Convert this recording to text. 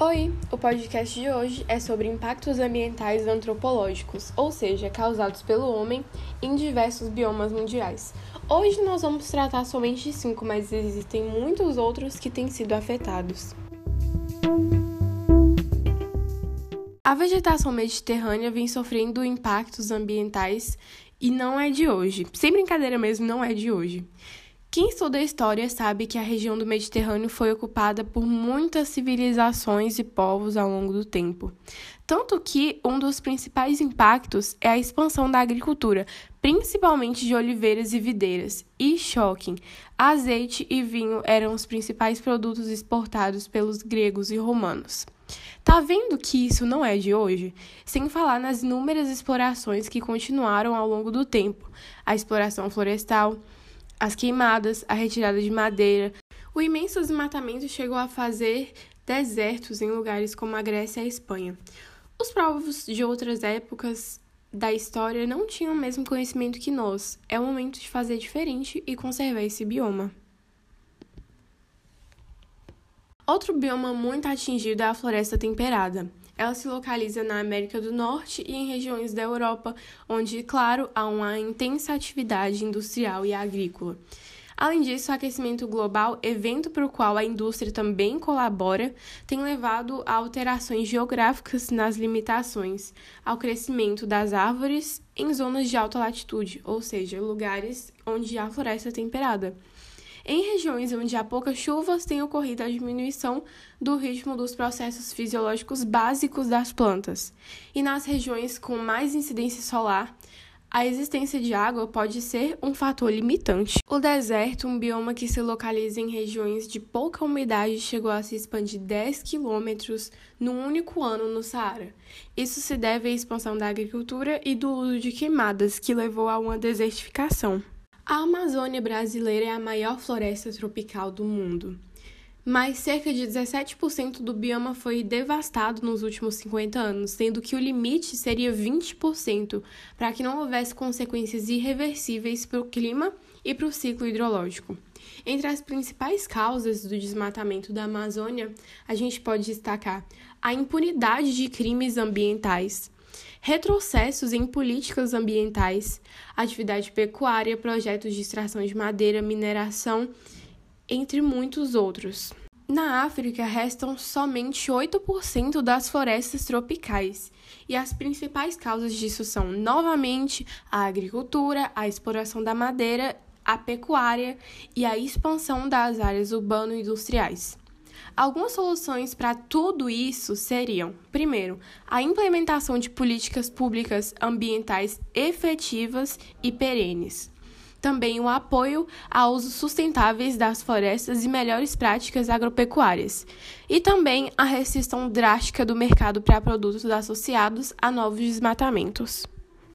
Oi! O podcast de hoje é sobre impactos ambientais antropológicos, ou seja, causados pelo homem em diversos biomas mundiais. Hoje nós vamos tratar somente 5, mas existem muitos outros que têm sido afetados. A vegetação mediterrânea vem sofrendo impactos ambientais e não é de hoje. Sem brincadeira mesmo, não é de hoje. Quem estuda a história sabe que a região do Mediterrâneo foi ocupada por muitas civilizações e povos ao longo do tempo. Tanto que um dos principais impactos é a expansão da agricultura, principalmente de oliveiras e videiras. E choquem, azeite e vinho eram os principais produtos exportados pelos gregos e romanos. Tá vendo que isso não é de hoje? Sem falar nas inúmeras explorações que continuaram ao longo do tempo. A exploração florestal, as queimadas, a retirada de madeira. O imenso desmatamento chegou a fazer desertos em lugares como a Grécia e a Espanha. Os povos de outras épocas da história não tinham o mesmo conhecimento que nós. É o momento de fazer diferente e conservar esse bioma. Outro bioma muito atingido é a floresta temperada. Ela se localiza na América do Norte e em regiões da Europa, onde, claro, há uma intensa atividade industrial e agrícola. Além disso, o aquecimento global, evento para o qual a indústria também colabora, tem levado a alterações geográficas nas limitações, ao crescimento das árvores em zonas de alta latitude, ou seja, lugares onde há floresta temperada. Em regiões onde há poucas chuvas, tem ocorrido a diminuição do ritmo dos processos fisiológicos básicos das plantas. E nas regiões com mais incidência solar, a existência de água pode ser um fator limitante. O deserto, um bioma que se localiza em regiões de pouca umidade, chegou a se expandir 10 quilômetros num único ano no Saara. Isso se deve à expansão da agricultura e do uso de queimadas, que levou a uma desertificação. A Amazônia brasileira é a maior floresta tropical do mundo, mas cerca de 17% do bioma foi devastado nos últimos 50 anos, sendo que o limite seria 20%, para que não houvesse consequências irreversíveis para o clima e para o ciclo hidrológico. Entre as principais causas do desmatamento da Amazônia, a gente pode destacar a impunidade de crimes ambientais, retrocessos em políticas ambientais, atividade pecuária, projetos de extração de madeira, mineração, entre muitos outros. Na África, restam somente 8% das florestas tropicais, e as principais causas disso são, novamente, a agricultura, a exploração da madeira, a pecuária e a expansão das áreas urbano-industriais. Algumas soluções para tudo isso seriam, primeiro, a implementação de políticas públicas ambientais efetivas e perenes. Também o apoio a usos sustentáveis das florestas e melhores práticas agropecuárias. E também a restrição drástica do mercado para produtos associados a novos desmatamentos.